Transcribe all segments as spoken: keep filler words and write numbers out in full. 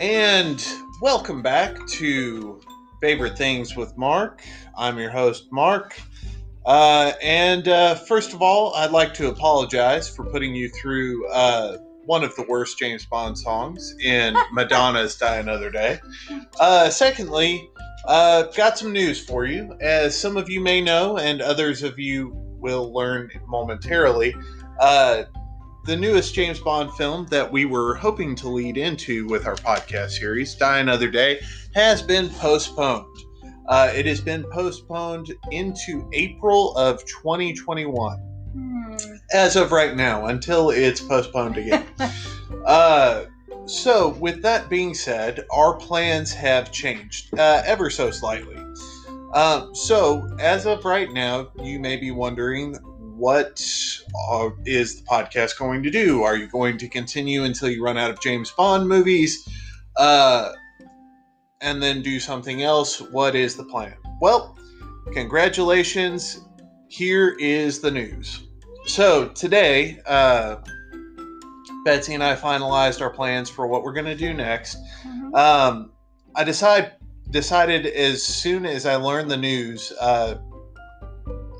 And welcome back to Favorite Things with Mark. I'm your host, Mark. Uh, and uh, first of all, I'd like to apologize for putting you through uh, one of the worst James Bond songs in Madonna's Die Another Day. Uh, secondly, uh, got some news for you. As some of you may know, and others of you will learn momentarily, uh, the newest James Bond film that we were hoping to lead into with our podcast series, Die Another Day, has been postponed. Uh, it has been postponed into April of twenty twenty-one. Hmm. As of right now, until it's postponed again. uh, so, with that being said, our plans have changed, uh, ever so slightly. Uh, so, as of right now, you may be wondering, what uh, is the podcast going to do? Are you going to continue until you run out of James Bond movies? Uh... and then do something else? What is the plan? Well, congratulations. Here is the news. So today, uh, Betsy and I finalized our plans for what we're going to do next. Mm-hmm. Um, I decide, decided as soon as I learned the news, uh,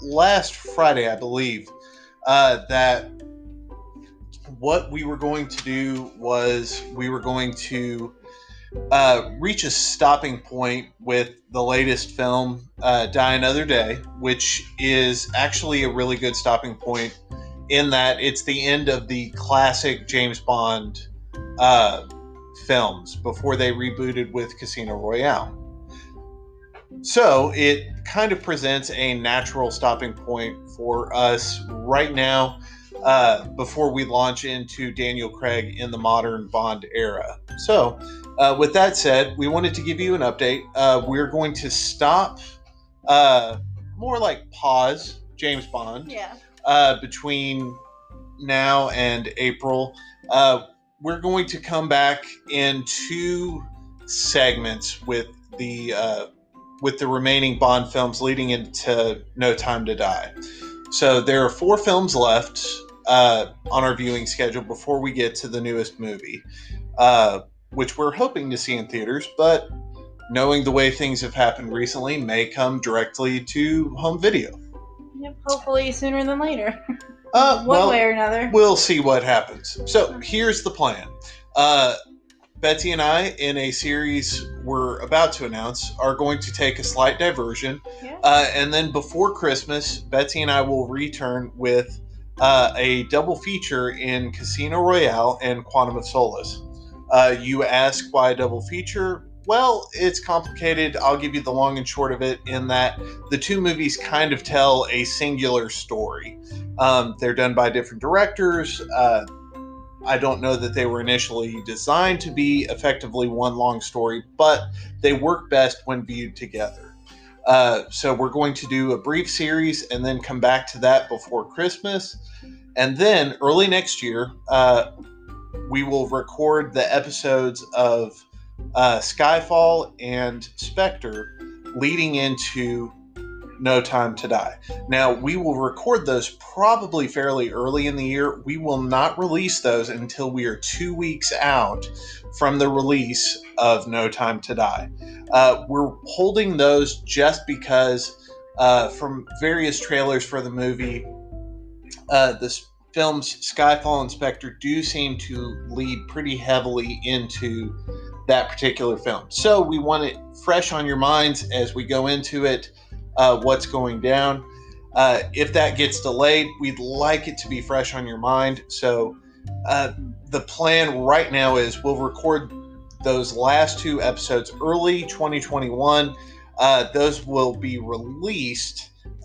last Friday, I believe, uh, that what we were going to do was we were going to Uh, reach a stopping point with the latest film, uh, Die Another Day, which is actually a really good stopping point in that it's the end of the classic James Bond uh, films before they rebooted with Casino Royale. So it kind of presents a natural stopping point for us right now uh, before we launch into Daniel Craig in the modern Bond era. So Uh, with that said, we wanted to give you an update. Uh, we're going to stop, uh, more like pause James Bond, yeah. uh, between now and April. Uh, we're going to come back in two segments with the uh, with the remaining Bond films leading into No Time to Die. So there are four films left uh, on our viewing schedule before we get to the newest movie. Uh, which we're hoping to see in theaters, but knowing the way things have happened recently may come directly to home video. Yep, hopefully sooner than later. Uh, One well, way or another. We'll see what happens. So here's the plan. Uh, Betsy and I, in a series we're about to announce, are going to take a slight diversion. Yeah. Uh, and then before Christmas, Betsy and I will return with uh, a double feature in Casino Royale and Quantum of Solace. Uh, you ask why a double feature? Well, it's complicated. I'll give you the long and short of it in that the two movies kind of tell a singular story. Um, they're done by different directors. Uh, I don't know that they were initially designed to be effectively one long story, but they work best when viewed together. Uh, so we're going to do a brief series and then come back to that before Christmas. And then early next year, uh, we will record the episodes of uh, Skyfall and Spectre leading into No Time to Die. Now, we will record those probably fairly early in the year. We will not release those until we are two weeks out from the release of No Time to Die. Uh, we're holding those just because uh, from various trailers for the movie, uh, this films Skyfall and Spectre do seem to lead pretty heavily into that particular film. So we want it fresh on your minds as we go into it, uh, what's going down. Uh, if that gets delayed, we'd like it to be fresh on your mind. So uh, the plan right now is we'll record those last two episodes early twenty twenty-one. Uh, those will be released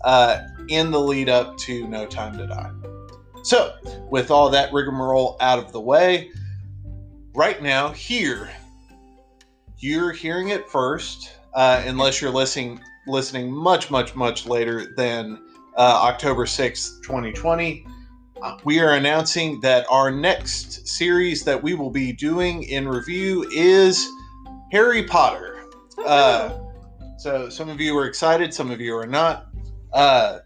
uh, in the lead up to No Time to Die. So, with all that rigmarole out of the way, right now, here, you're hearing it first, uh, unless you're listening listening much, much, much later than uh, October sixth, twenty twenty. We are announcing that our next series that we will be doing in review is Harry Potter. Uh, so, some of you are excited, some of you are not. Uh,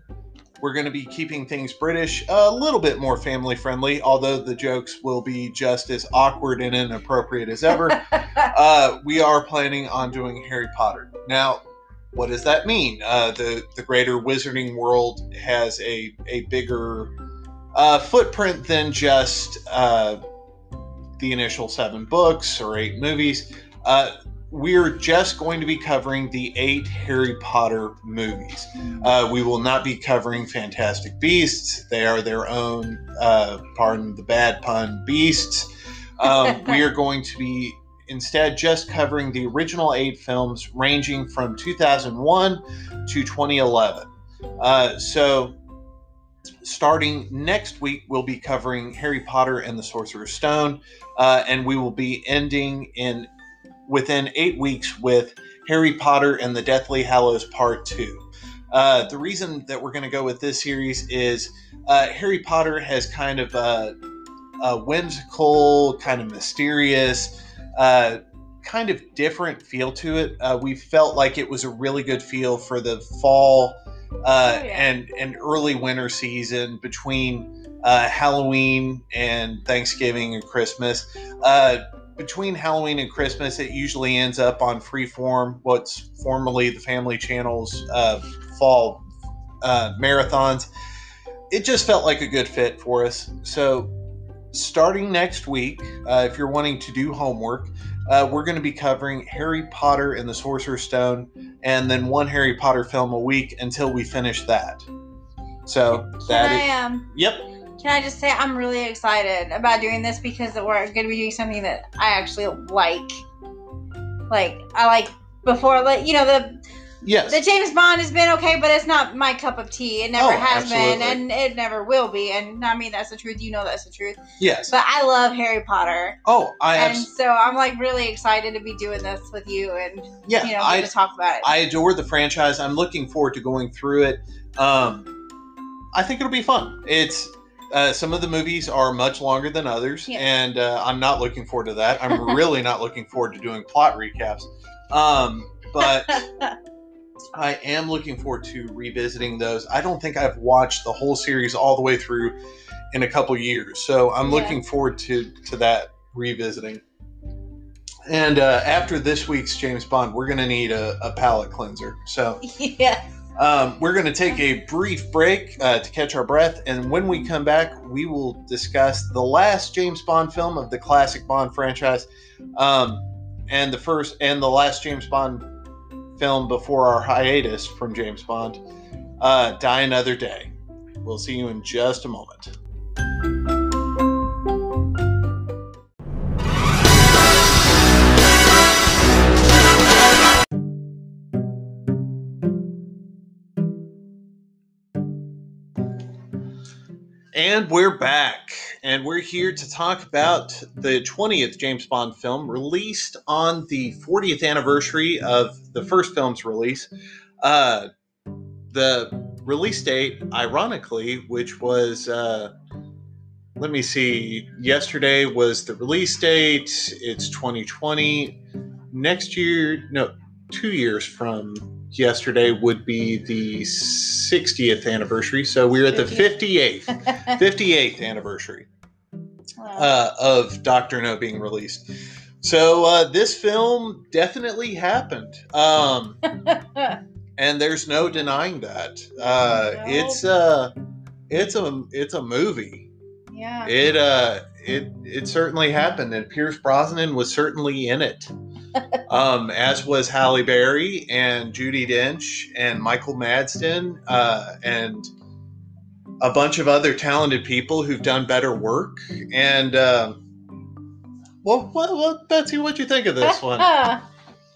We're going to be keeping things British, a little bit more family friendly, although the jokes will be just as awkward and inappropriate as ever. uh, we are planning on doing Harry Potter. Now, what does that mean? Uh, the, the greater wizarding world has a, a bigger uh, footprint than just uh, the initial seven books or eight movies. Uh, we're just going to be covering the eight Harry Potter movies. Uh, we will not be covering Fantastic Beasts. They are their own, uh, pardon the bad pun, beasts. Um, we are going to be instead just covering the original eight films ranging from two thousand one to twenty eleven. Uh, so starting next week, we'll be covering Harry Potter and the Sorcerer's Stone, uh, and we will be ending in within eight weeks with Harry Potter and the Deathly Hallows Part two. Uh, the reason that we're going to go with this series is uh, Harry Potter has kind of a, a whimsical, kind of mysterious, Uh, kind of different feel to it. Uh, we felt like it was a really good feel for the fall uh, oh, yeah. and, and early winter season between uh, Halloween and Thanksgiving and Christmas. Uh, between Halloween and Christmas, it usually ends up on Freeform, what's formerly the Family Channel's uh, fall uh, marathons. It just felt like a good fit for us. So starting next week, uh, if you're wanting to do homework, uh, we're going to be covering Harry Potter and the Sorcerer's Stone, and then one Harry Potter film a week until we finish that. So that Can I, is, um, yep. Can I just say I'm really excited about doing this because we're going to be doing something that I actually like. Like I like before, like you know the yes the James Bond has been okay, but it's not my cup of tea. It never oh, has absolutely. been, and it never will be. And I mean, that's the truth. You know, that's the truth. Yes. But I love Harry Potter. Oh, I and abs- so I'm like really excited to be doing this with you, and yeah, you know, I, to talk about it. I adore the franchise. I'm looking forward to going through it. Um, I think it'll be fun. It's uh, some of the movies are much longer than others, yeah. and uh, I'm not looking forward to that. I'm really not looking forward to doing plot recaps, um, but. I am looking forward to revisiting those. I don't think I've watched the whole series all the way through in a couple years. So I'm yeah. looking forward to, to that revisiting. And uh, after this week's James Bond, we're going to need a, a palate cleanser. So yeah. um, we're going to take a brief break uh, to catch our breath. And when we come back, we will discuss the last James Bond film of the classic Bond franchise um, and the first and the last James Bond film before our hiatus from James Bond, uh, Die Another Day. We'll see you in just a moment. And we're back, and we're here to talk about the twentieth James Bond film released on the fortieth anniversary of the first film's release. Uh, the release date, ironically, which was, uh, let me see, yesterday was the release date. It's twenty twenty. Next year, no, two years from yesterday would be the sixtieth anniversary, so we're at the fifty-eighth fifty-eighth anniversary wow. uh, of Doctor No being released. So uh, this film definitely happened, um, and there's no denying that. Uh, no. It's a uh, it's a it's a movie. Yeah. It uh it it certainly happened, and Pierce Brosnan was certainly in it. Um, as was Halle Berry and Judi Dench and Michael Madsen uh, and a bunch of other talented people who've done better work. And uh, well, well, well, Betsy, what'd you think of this one?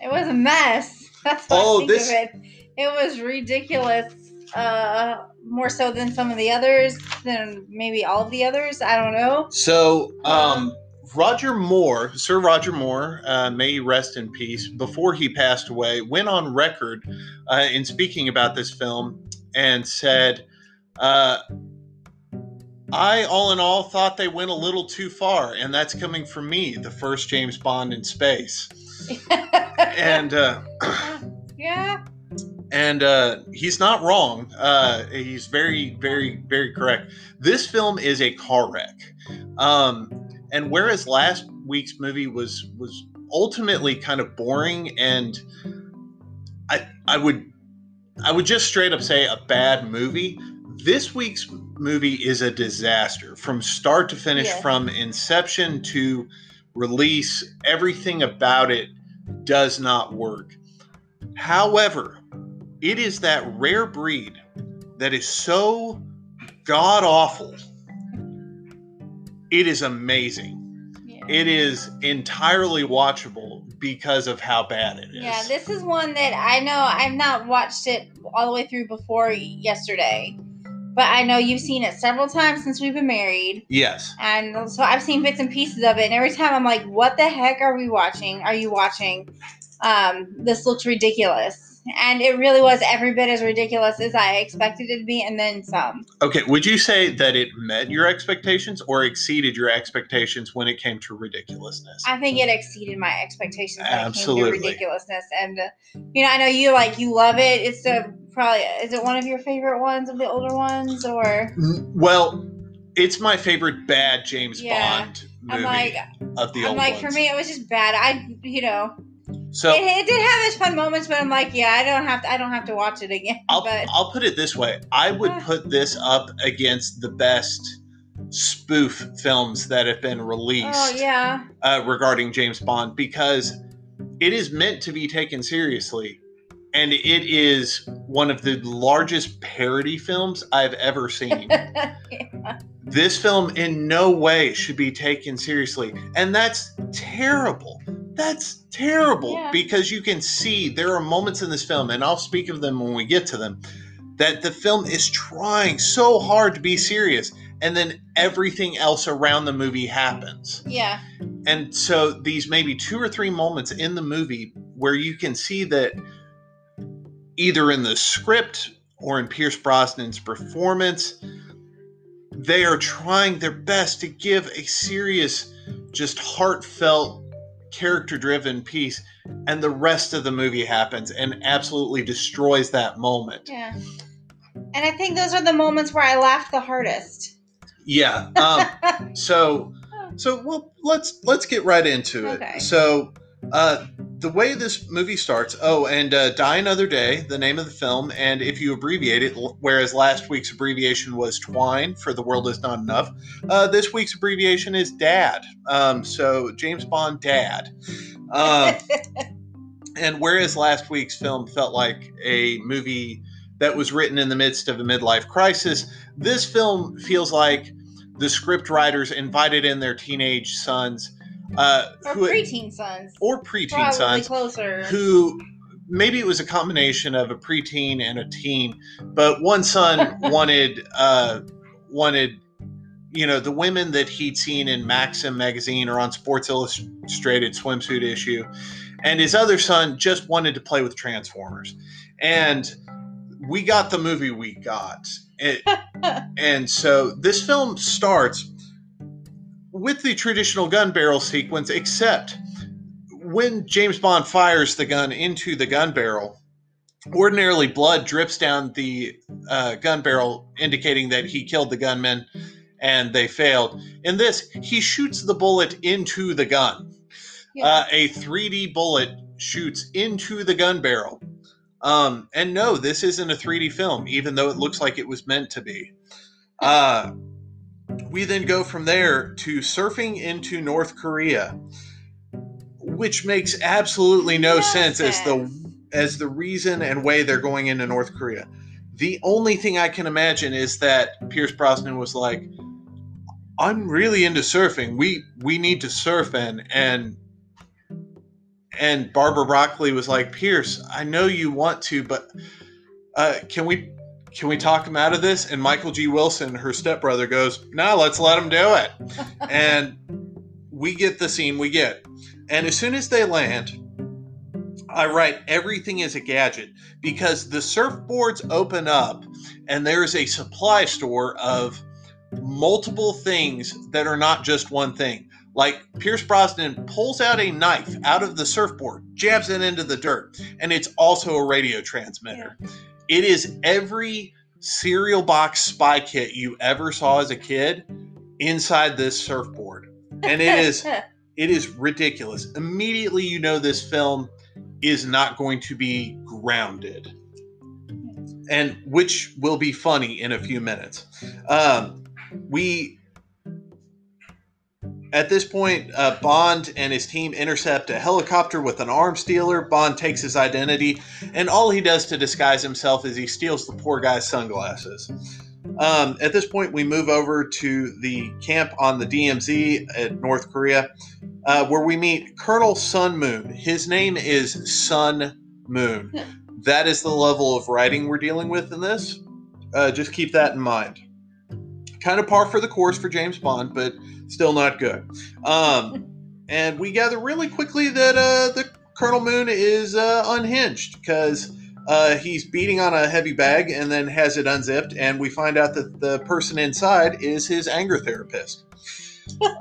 It was a mess. That's what oh, I think this... of it. It was ridiculous. Uh, more so than some of the others, than maybe all of the others. I don't know. So. Um, um, Roger Moore, Sir Roger Moore, uh, may he rest in peace, before he passed away, went on record uh, in speaking about this film and said, uh, I, all in all, thought they went a little too far, and that's coming from me, the first James Bond in space. and, uh, yeah. And uh, he's not wrong. Uh, he's very, very, very correct. This film is a car wreck. Um, and whereas last week's movie was was ultimately kind of boring, and I I would I would just straight up say a bad movie, this week's movie is a disaster from start to finish, yeah. From inception to release. Everything about it does not work. However, it is that rare breed that is so god-awful. It is amazing. Yeah. It is entirely watchable because of how bad it is. Yeah, this is one that I know I've not watched it all the way through before yesterday. But I know you've seen it several times since we've been married. Yes. And so I've seen bits and pieces of it. And every time I'm like, what the heck are we watching? Are you watching? Um, this looks ridiculous. And it really was every bit as ridiculous as I expected it to be, and then some. Okay, would you say that it met your expectations or exceeded your expectations when it came to ridiculousness? I think it exceeded my expectations when Absolutely. It came to ridiculousness. And, uh, you know, I know you, like, you love it. It's a, probably, is it one of your favorite ones of the older ones, or? Well, it's my favorite bad James yeah. Bond movie I'm like, of the I'm old like, ones. For me, it was just bad. I, you know. So it, it did have its fun moments, but I'm like, yeah, I don't have to. I don't have to watch it again. I'll, but. I'll put it this way: I would put this up against the best spoof films that have been released. Oh yeah. Uh, regarding James Bond, because it is meant to be taken seriously, and it is one of the largest parody films I've ever seen. Yeah. This film in no way should be taken seriously, and that's terrible. That's terrible yeah. Because you can see there are moments in this film, and I'll speak of them when we get to them, that the film is trying so hard to be serious, and then everything else around the movie happens. Yeah. And so these maybe two or three moments in the movie where you can see that either in the script or in Pierce Brosnan's performance, they are trying their best to give a serious, just heartfelt, character-driven piece, and the rest of the movie happens and absolutely destroys that moment. Yeah. And I think those are the moments where I laughed the hardest. Yeah. Um, so, so well, let's let's get right into it. Okay. So, uh, the way this movie starts. Oh, and uh, Die Another Day, the name of the film, and if you abbreviate it, whereas last week's abbreviation was Twine for The World Is Not Enough, uh, this week's abbreviation is Dad. Um, so James Bond Dad. Um, and whereas last week's film felt like a movie that was written in the midst of a midlife crisis, this film feels like the script writers invited in their teenage sons. Uh, or who, preteen sons. Or preteen Probably sons. Closer. Who, maybe it was a combination of a preteen and a teen, but one son wanted, uh, wanted, you know, the women that he'd seen in Maxim magazine or on Sports Illustrated swimsuit issue, and his other son just wanted to play with Transformers. And we got the movie we got. It, and so this film starts with the traditional gun barrel sequence, except when James Bond fires the gun into the gun barrel, ordinarily blood drips down the uh, gun barrel, indicating that he killed the gunman and they failed. In this, he shoots the bullet into the gun. Yeah. Uh, a three D bullet shoots into the gun barrel. Um, and no, this isn't a three D film, even though it looks like it was meant to be. Uh, We then go from there to surfing into North Korea, which makes absolutely no, no sense, sense as the as the reason and way they're going into North Korea. The only thing I can imagine is that Pierce Brosnan was like, "I'm really into surfing. We we need to surf," and and and Barbara Broccoli was like, "Pierce, I know you want to, but uh, can we?" Can we talk him out of this? And Michael G. Wilson, her stepbrother, goes, no, let's let him do it. And we get the scene we get. And as soon as they land, I write, everything is a gadget, because the surfboards open up and there is a supply store of multiple things that are not just one thing. Like, Pierce Brosnan pulls out a knife out of the surfboard, jabs it into the dirt, and it's also a radio transmitter. Yeah. It is every cereal box spy kit you ever saw as a kid inside this surfboard. And it is it is ridiculous. Immediately you know this film is not going to be grounded. And which will be funny in a few minutes. Um, we, at this point, uh, Bond and his team intercept a helicopter with an arms dealer. Bond takes his identity, and all he does to disguise himself is he steals the poor guy's sunglasses. Um, at this point, we move over to the camp on the D M Z at North Korea, uh, where we meet Colonel Sun Moon. His name is Sun Moon. That is the level of writing we're dealing with in this. Uh, just keep that in mind. Kind of par for the course for James Bond, but still not good. Um, and we gather really quickly that uh, the Colonel Moon is uh, unhinged because uh, he's beating on a heavy bag and then has it unzipped. And we find out that the person inside is his anger therapist.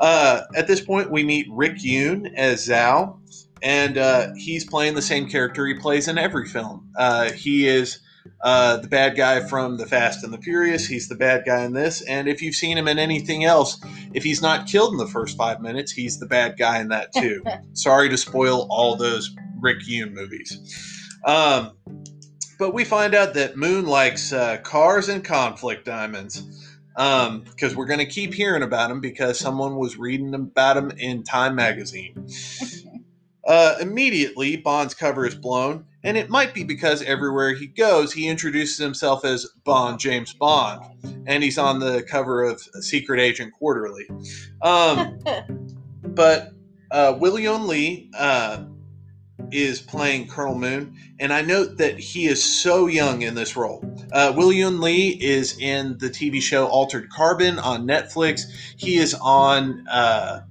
uh, at this point, we meet Rick Yune as Zhao. And uh, he's playing the same character he plays in every film. Uh, he is uh, the bad guy from The Fast and the Furious. He's the bad guy in this. And if you've seen him in anything else, if he's not killed in the first five minutes, he's the bad guy in that too. Sorry to spoil all those Rick Yune movies. Um, but we find out that Moon likes uh, cars and conflict diamonds. Because um, we're going to keep hearing about him because someone was reading about him in Time magazine. Uh, immediately, Bond's cover is blown, and it might be because everywhere he goes, he introduces himself as Bond, James Bond, and he's on the cover of Secret Agent Quarterly. Um, but uh, William Lee uh, is playing Colonel Moon, and I note that he is so young in this role. Uh, William Lee is in the T V show Altered Carbon on Netflix. He is on... Uh,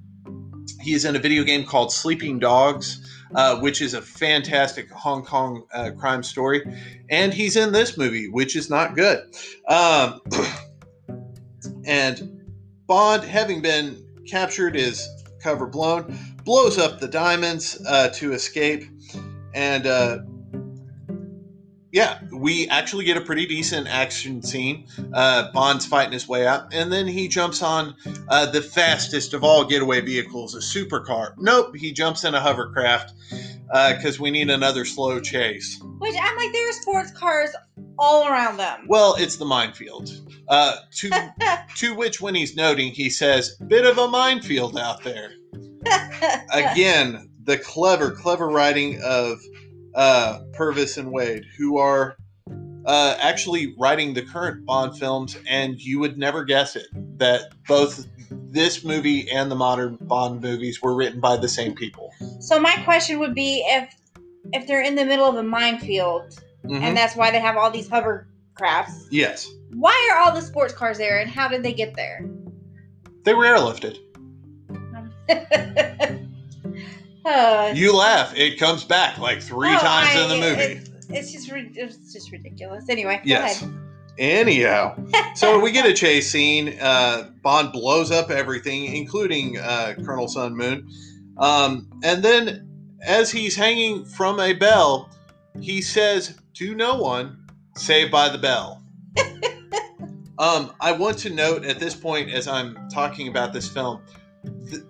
He is in a video game called Sleeping Dogs, uh, which is a fantastic Hong Kong uh, crime story. And he's in this movie, which is not good. Um, and Bond, having been captured, is cover blown, blows up the diamonds uh, to escape. And uh, yeah, we actually get a pretty decent action scene. Uh, Bond's fighting his way out, and then he jumps on uh, the fastest of all getaway vehicles, a supercar. Nope, he jumps in a hovercraft because uh, we need another slow chase. Which, I'm like, there are sports cars all around them. Well, it's the minefield. Uh, to, to which, when he's noting, he says, bit of a minefield out there. Again, the clever, clever writing of... Uh, Purvis and Wade, who are uh, actually writing the current Bond films, and you would never guess it, that both this movie and the modern Bond movies were written by the same people. So my question would be, if if they're in the middle of a minefield, mm-hmm. and that's why they have all these hovercrafts, yes. Why are all the sports cars there, and how did they get there? They were airlifted. Uh, you laugh. It comes back like three no, times I, in the movie. It, it's just it's just ridiculous. Anyway, yes. Go ahead. Anyhow, so we get a chase scene. Uh, Bond blows up everything, including uh, Colonel Sun Moon. Um, and then, as he's hanging from a bell, he says to no one, "Saved by the bell." um, I want to note at this point, as I'm talking about this film. Th-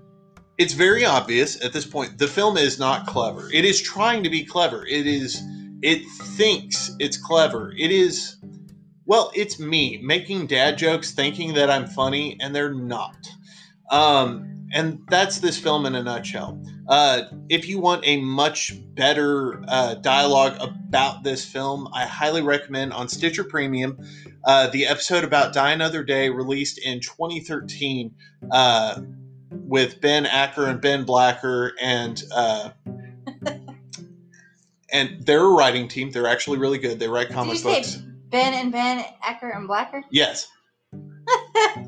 It's very obvious at this point, the film is not clever. It is trying to be clever. It is, it thinks it's clever. It is, well, it's me making dad jokes, thinking that I'm funny, and they're not. Um, and that's this film in a nutshell. Uh, if you want a much better uh, dialogue about this film, I highly recommend on Stitcher Premium, uh, the episode about Die Another Day released in twenty thirteen, uh, with Ben Acker and Ben Blacker and uh, and they're a writing team. They're actually really good. They write comic Did you books. Say Ben and Ben Acker and Blacker? Yes.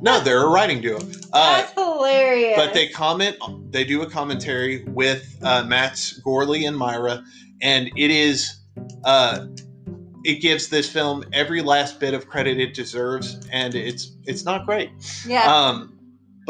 No, they're a writing duo. Uh, That's hilarious. But they comment. They do a commentary with uh, Matt Gourley and Myra, and it is uh, it gives this film every last bit of credit it deserves, and it's it's not great. Yeah. Um,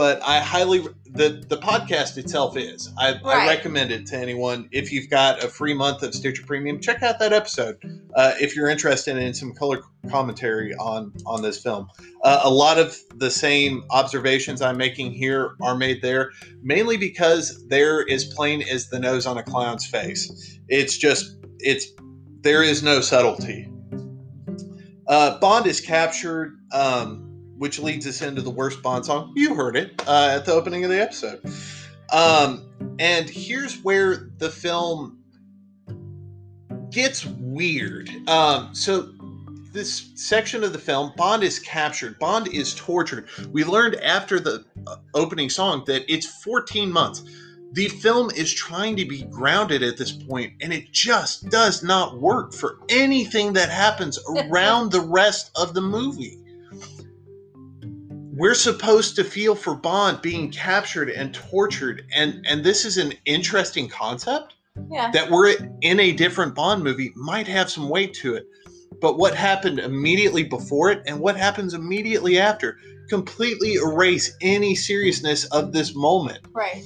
But I highly the the podcast itself is. I, right. I recommend it to anyone. If you've got a free month of Stitcher Premium, check out that episode uh, if you're interested in some color commentary on, on this film. Uh, a lot of the same observations I'm making here are made there, mainly because they're as plain as the nose on a clown's face. It's just, it's there is no subtlety. Uh, Bond is captured, um, which leads us into the worst Bond song. You heard it uh, at the opening of the episode. Um, and here's where the film gets weird. Um, so this section of the film, Bond is captured. Bond is tortured. We learned after the opening song that it's fourteen months. The film is trying to be grounded at this point, and it just does not work for anything that happens around the rest of the movie. We're supposed to feel for Bond being captured and tortured, and, and this is an interesting concept. Yeah. That we're in a different Bond movie might have some weight to it. But what happened immediately before it and what happens immediately after completely erase any seriousness of this moment. Right.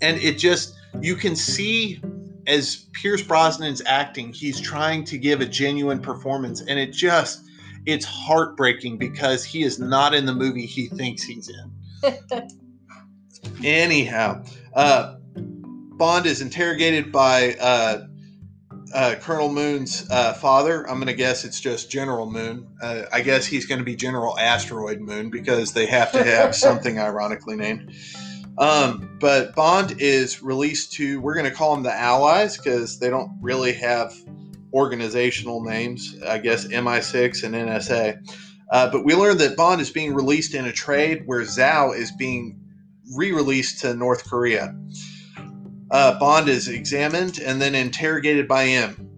And it just, you can see as Pierce Brosnan's acting, he's trying to give a genuine performance, and it just, it's heartbreaking because he is not in the movie he thinks he's in. Anyhow, uh, Bond is interrogated by uh, uh, Colonel Moon's uh, father. I'm going to guess it's just General Moon. Uh, I guess he's going to be General Asteroid Moon because they have to have something ironically named. Um, but Bond is released to, we're going to call them the Allies because they don't really have organizational names, I guess M I six and N S A. Uh, but we learned that Bond is being released in a trade where Zhao is being re-released to North Korea. Uh, Bond is examined and then interrogated by M.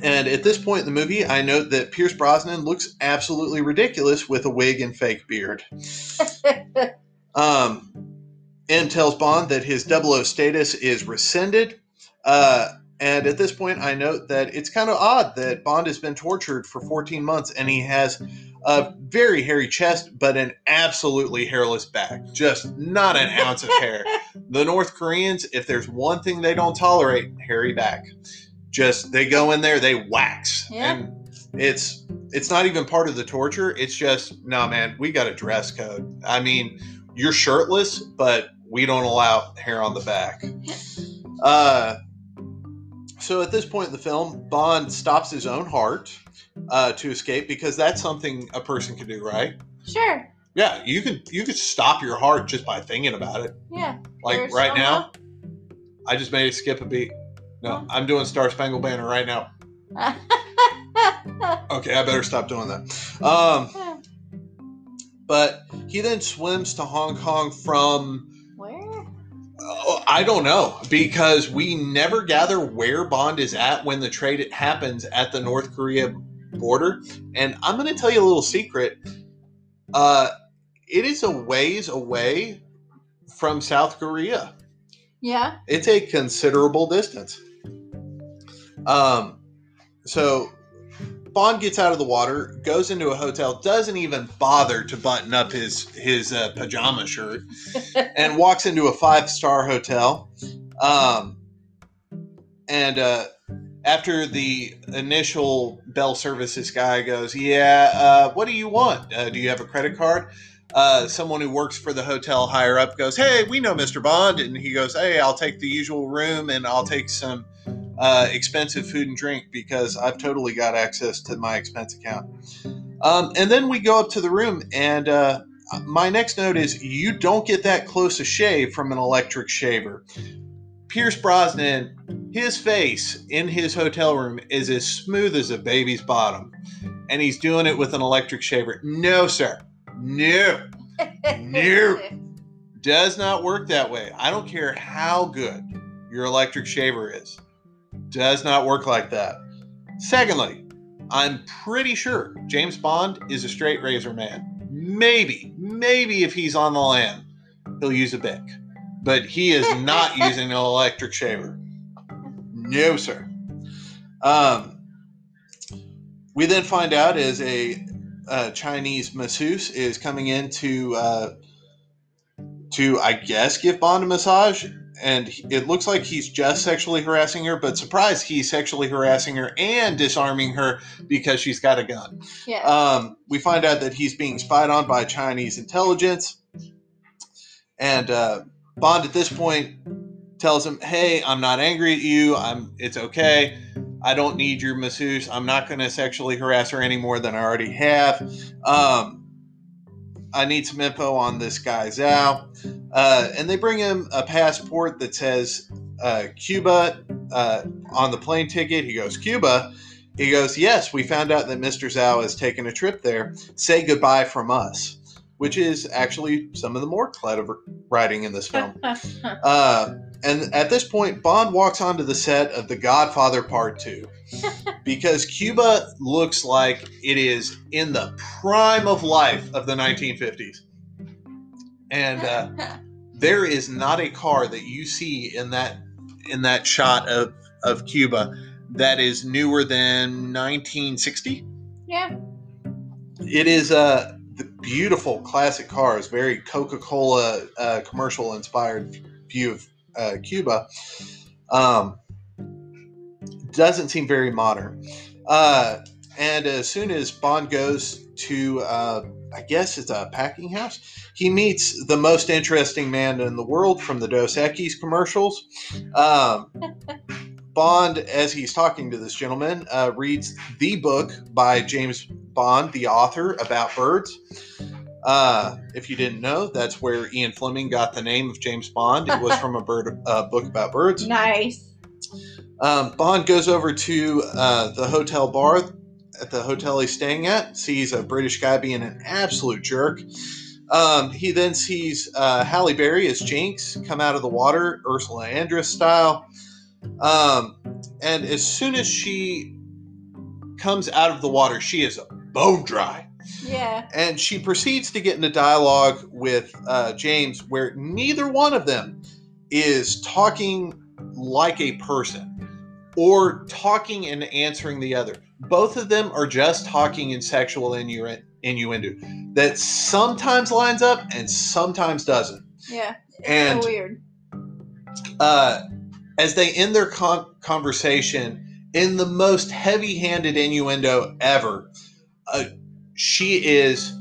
And at this point in the movie, I note that Pierce Brosnan looks absolutely ridiculous with a wig and fake beard. um, M tells Bond that his double O status is rescinded. Uh, And at this point, I note that it's kind of odd that Bond has been tortured for fourteen months and he has a very hairy chest, but an absolutely hairless back. Just not an ounce of hair. The North Koreans, if there's one thing they don't tolerate, hairy back. Just, they go in there, they wax. Yeah. And it's, it's not even part of the torture. It's just, nah, man, we got a dress code. I mean, you're shirtless, but we don't allow hair on the back. Uh... So at this point in the film, Bond stops his own heart uh, to escape because that's something a person can do, right? Sure. Yeah, you could you could stop your heart just by thinking about it. Yeah. Like There's right now, up. I just made it skip a beat. No, I'm doing Star Spangled Banner right now. Okay, I better stop doing that. Um, but he then swims to Hong Kong from... I don't know, because we never gather where Bond is at when the trade happens at the North Korea border. And I'm going to tell you a little secret. Uh, it is a ways away from South Korea. Yeah. It's a considerable distance. Um, so Bond gets out of the water, goes into a hotel, doesn't even bother to button up his his uh, pajama shirt, and walks into a five-star hotel. Um, and uh, after the initial bell services guy goes, yeah, uh, what do you want? Uh, do you have a credit card? Uh, someone who works for the hotel higher up goes, hey, we know Mister Bond. And he goes, hey, I'll take the usual room and I'll take some Uh, expensive food and drink because I've totally got access to my expense account. Um, and then we go up to the room, and uh, my next note is you don't get that close a shave from an electric shaver. Pierce Brosnan, his face in his hotel room is as smooth as a baby's bottom, and he's doing it with an electric shaver. No, sir. No. No. Does not work that way. I don't care how good your electric shaver is. Does not work like that. Secondly, I'm pretty sure James Bond is a straight razor man. Maybe, maybe if he's on the land, he'll use a Bic. But he is not using an electric shaver. No, sir. Um, we then find out as a, a Chinese masseuse is coming in to... Uh, to, I guess, give Bond a massage. And it looks like he's just sexually harassing her, but surprise, he's sexually harassing her and disarming her because she's got a gun. Yeah. Um, we find out that he's being spied on by Chinese intelligence. And uh, Bond, at this point, tells him, hey, I'm not angry at you. I'm. It's okay. I don't need your masseuse. I'm not going to sexually harass her any more than I already have. Um, I need some info on this guy, Zhao. Uh, and they bring him a passport that says uh, Cuba uh, on the plane ticket. He goes, Cuba? He goes, yes, we found out that Mister Zhao has taken a trip there. Say goodbye from us, which is actually some of the more clever writing in this film. uh, and at this point, Bond walks onto the set of The Godfather Part two because Cuba looks like it is in the prime of life of the nineteen fifties. And uh, there is not a car that you see in that in that shot of, of Cuba that is newer than nineteen sixty. Yeah. It is uh, the beautiful classic cars, very Coca-Cola uh, commercial-inspired view of uh, Cuba. Um, doesn't seem very modern. Uh, and as soon as Bond goes to... Uh, I guess it's a packing house. He meets the most interesting man in the world from the Dos Equis commercials. Um, Bond, as he's talking to this gentleman, uh, reads the book by James Bond, the author, about birds. Uh, if you didn't know, that's where Ian Fleming got the name of James Bond. It was from a bird, uh, book about birds. Nice. Um, Bond goes over to uh, the hotel bar at the hotel he's staying at, sees a British guy being an absolute jerk. Um, he then sees uh, Halle Berry as Jinx come out of the water, Ursula Andress style. Um, and as soon as she comes out of the water, she is bone dry. Yeah. And she proceeds to get into dialogue with uh, James, where neither one of them is talking like a person or talking and answering the other. Both of them are just talking in sexual innu- innuendo that sometimes lines up and sometimes doesn't. Yeah, it's and, so weird. Uh, as they end their con- conversation in the most heavy-handed innuendo ever, uh, she is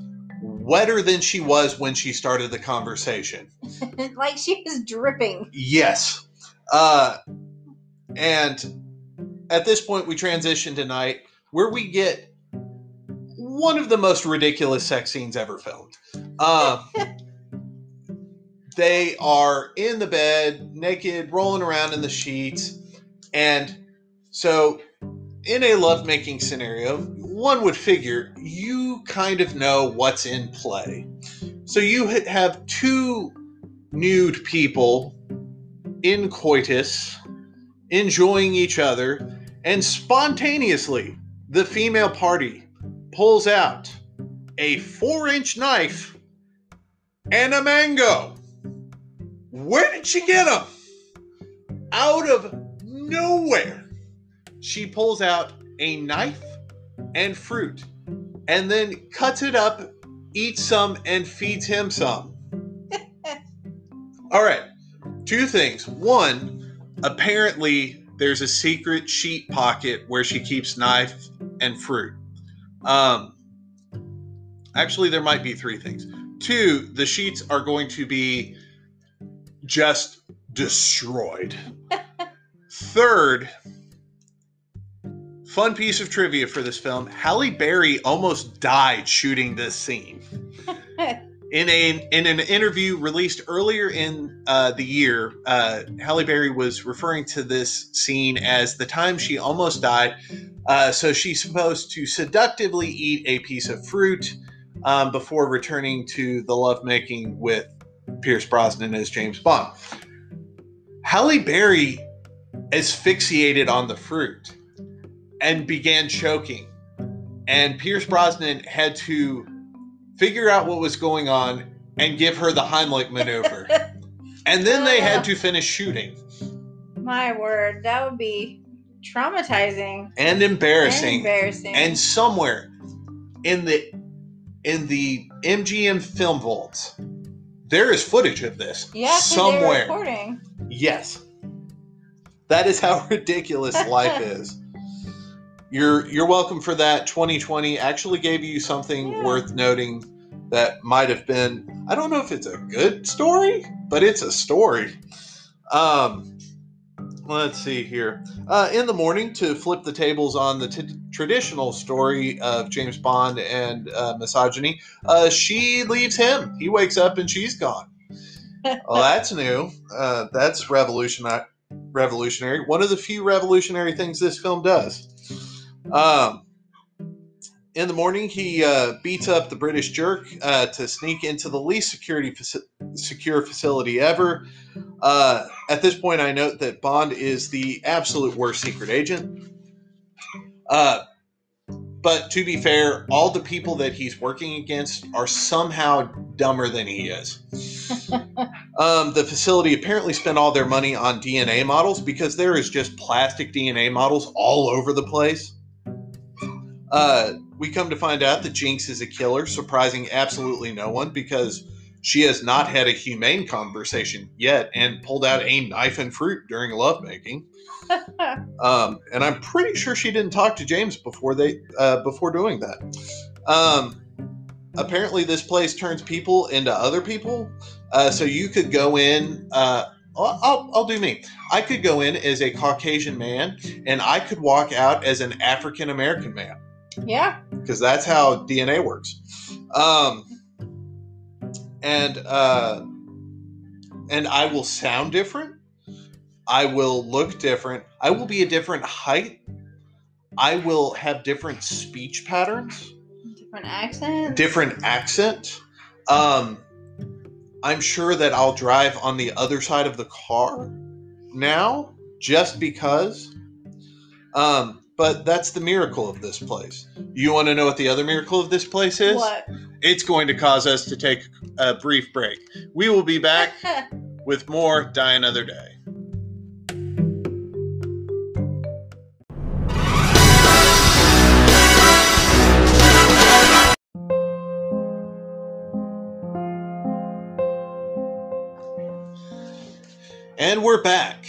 wetter than she was when she started the conversation. Like she is dripping. Yes. Uh, and... At this point, we transition to night, where we get one of the most ridiculous sex scenes ever filmed. Um, they are in the bed, naked, rolling around in the sheets. And so in a lovemaking scenario, one would figure you kind of know what's in play. So you have two nude people in coitus, enjoying each other, and spontaneously the female party pulls out a four-inch knife and a mango. Where did she get them? Out of nowhere, she pulls out a knife and fruit and then cuts it up, eats some, and feeds him some. All right, two things. One, apparently, there's a secret sheet pocket where she keeps knife and fruit. Um, actually, there might be three things. Two, the sheets are going to be just destroyed. Third, fun piece of trivia for this film, Halle Berry almost died shooting this scene. In, a, in an interview released earlier in uh, the year, uh, Halle Berry was referring to this scene as the time she almost died. Uh, so she's supposed to seductively eat a piece of fruit um, before returning to the lovemaking with Pierce Brosnan as James Bond. Halle Berry asphyxiated on the fruit and began choking. And Pierce Brosnan had to figure out what was going on, and give her the Heimlich maneuver. And then they had to finish shooting. My word, that would be traumatizing. And embarrassing. And embarrassing. And somewhere in the in the M G M film vaults, There is footage of this yeah, somewhere. Recording. Yes. That is how ridiculous life is. You're you're welcome for that. twenty twenty actually gave you something yeah. worth noting that might have been, I don't know if it's a good story, but it's a story. Um, let's see here. Uh, in the morning, to flip the tables on the t- traditional story of James Bond and uh, misogyny, uh, she leaves him. He wakes up and she's gone. Well, that's new. Uh, that's revolutionary. Revolutionary. One of the few revolutionary things this film does. Um, in the morning, he uh, beats up the British jerk uh, to sneak into the least security faci- secure facility ever. Uh, at this point, I note that Bond is the absolute worst secret agent. Uh, but to be fair, all the people that he's working against are somehow dumber than he is. Um, the facility apparently spent all their money on D N A models because there is just plastic D N A models all over the place. Uh, we come to find out that Jinx is a killer, surprising absolutely no one because she has not had a humane conversation yet and pulled out a knife and fruit during lovemaking. um, and I'm pretty sure she didn't talk to James before they uh, before doing that. Um, apparently, this place turns people into other people. Uh, so you could go in, uh, I'll, I'll, I'll do me. I could go in as a Caucasian man and I could walk out as an African American man. Yeah. Because that's how D N A works. Um, and, uh, and I will sound different. I will look different. I will be a different height. I will have different speech patterns. Different accent. Different accent. Um, I'm sure that I'll drive on the other side of the car now, just because. Um, but that's the miracle of this place. You want to know what the other miracle of this place is? What? It's going to cause us to take a brief break. We will be back with more Die Another Day. And we're back.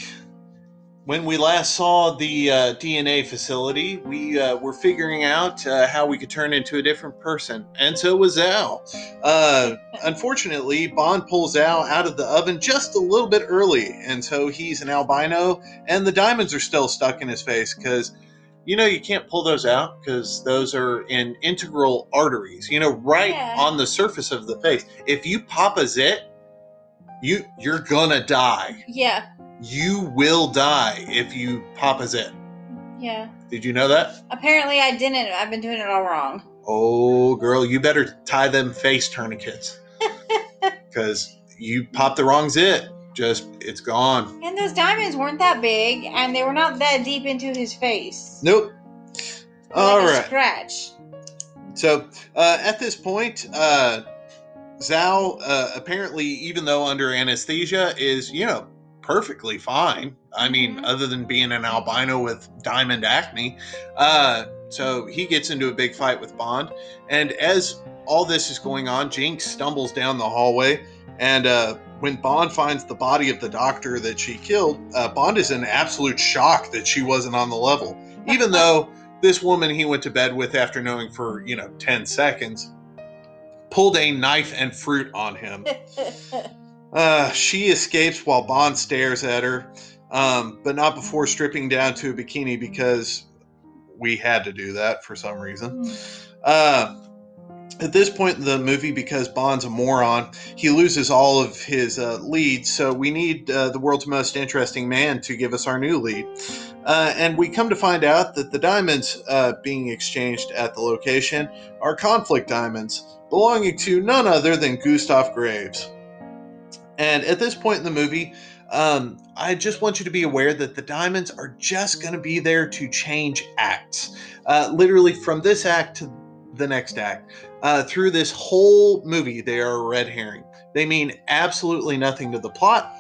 When we last saw the uh, D N A facility, we uh, were figuring out uh, how we could turn into a different person. And so was Al. Uh, unfortunately, Bond pulls Al out of the oven just a little bit early. And so he's an albino, and the diamonds are still stuck in his face because, you know, you can't pull those out because those are in integral arteries, you know, right yeah. on the surface of the face. If you pop a zit, You, you're gonna die. Yeah. You will die if you pop a zit. Yeah. Did you know that? Apparently I didn't. I've been doing it all wrong. Oh, girl, you better tie them face tourniquets. Because you pop the wrong zit. Just, it's gone. And those diamonds weren't that big, and they were not that deep into his face. Nope. All like right. A scratch. So, uh, at this point, uh... Zhao, uh, apparently, even though under anesthesia, is, you know, perfectly fine. I mean, mm-hmm. other than being an albino with diamond acne. Uh, so he gets into a big fight with Bond. And as all this is going on, Jinx stumbles down the hallway. And uh, when Bond finds the body of the doctor that she killed, uh, Bond is in absolute shock that she wasn't on the level. Even though this woman he went to bed with after knowing for, you know, ten seconds... pulled a knife and fruit on him. Uh, she escapes while Bond stares at her, um, but not before stripping down to a bikini because we had to do that for some reason. Uh, at this point in the movie, because Bond's a moron, he loses all of his uh, leads, so we need uh, the world's most interesting man to give us our new lead. Uh, and we come to find out that the diamonds uh, being exchanged at the location are conflict diamonds, belonging to none other than Gustav Graves. And at this point in the movie, um, I just want you to be aware that the diamonds are just going to be there to change acts. Uh, literally from this act to the next act. Uh, through this whole movie, they are a red herring. They mean absolutely nothing to the plot.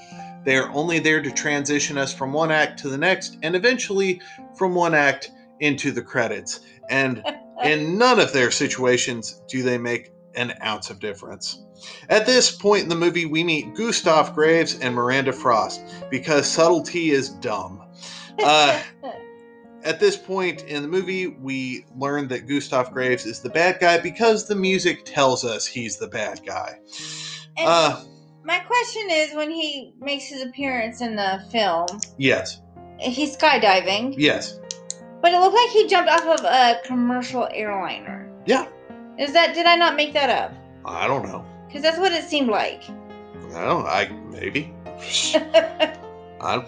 They are only there to transition us from one act to the next, and eventually from one act into the credits. And in none of their situations do they make an ounce of difference. At this point in the movie, we meet Gustav Graves and Miranda Frost, because subtlety is dumb. Uh, at this point in the movie, we learn that Gustav Graves is the bad guy because the music tells us he's the bad guy. Uh, my question is, when he makes his appearance in the film... Yes. He's skydiving. Yes. But it looked like he jumped off of a commercial airliner. Yeah. Is that... Did I not make that up? I don't know. Because that's what it seemed like. I don't know. I... Maybe. I...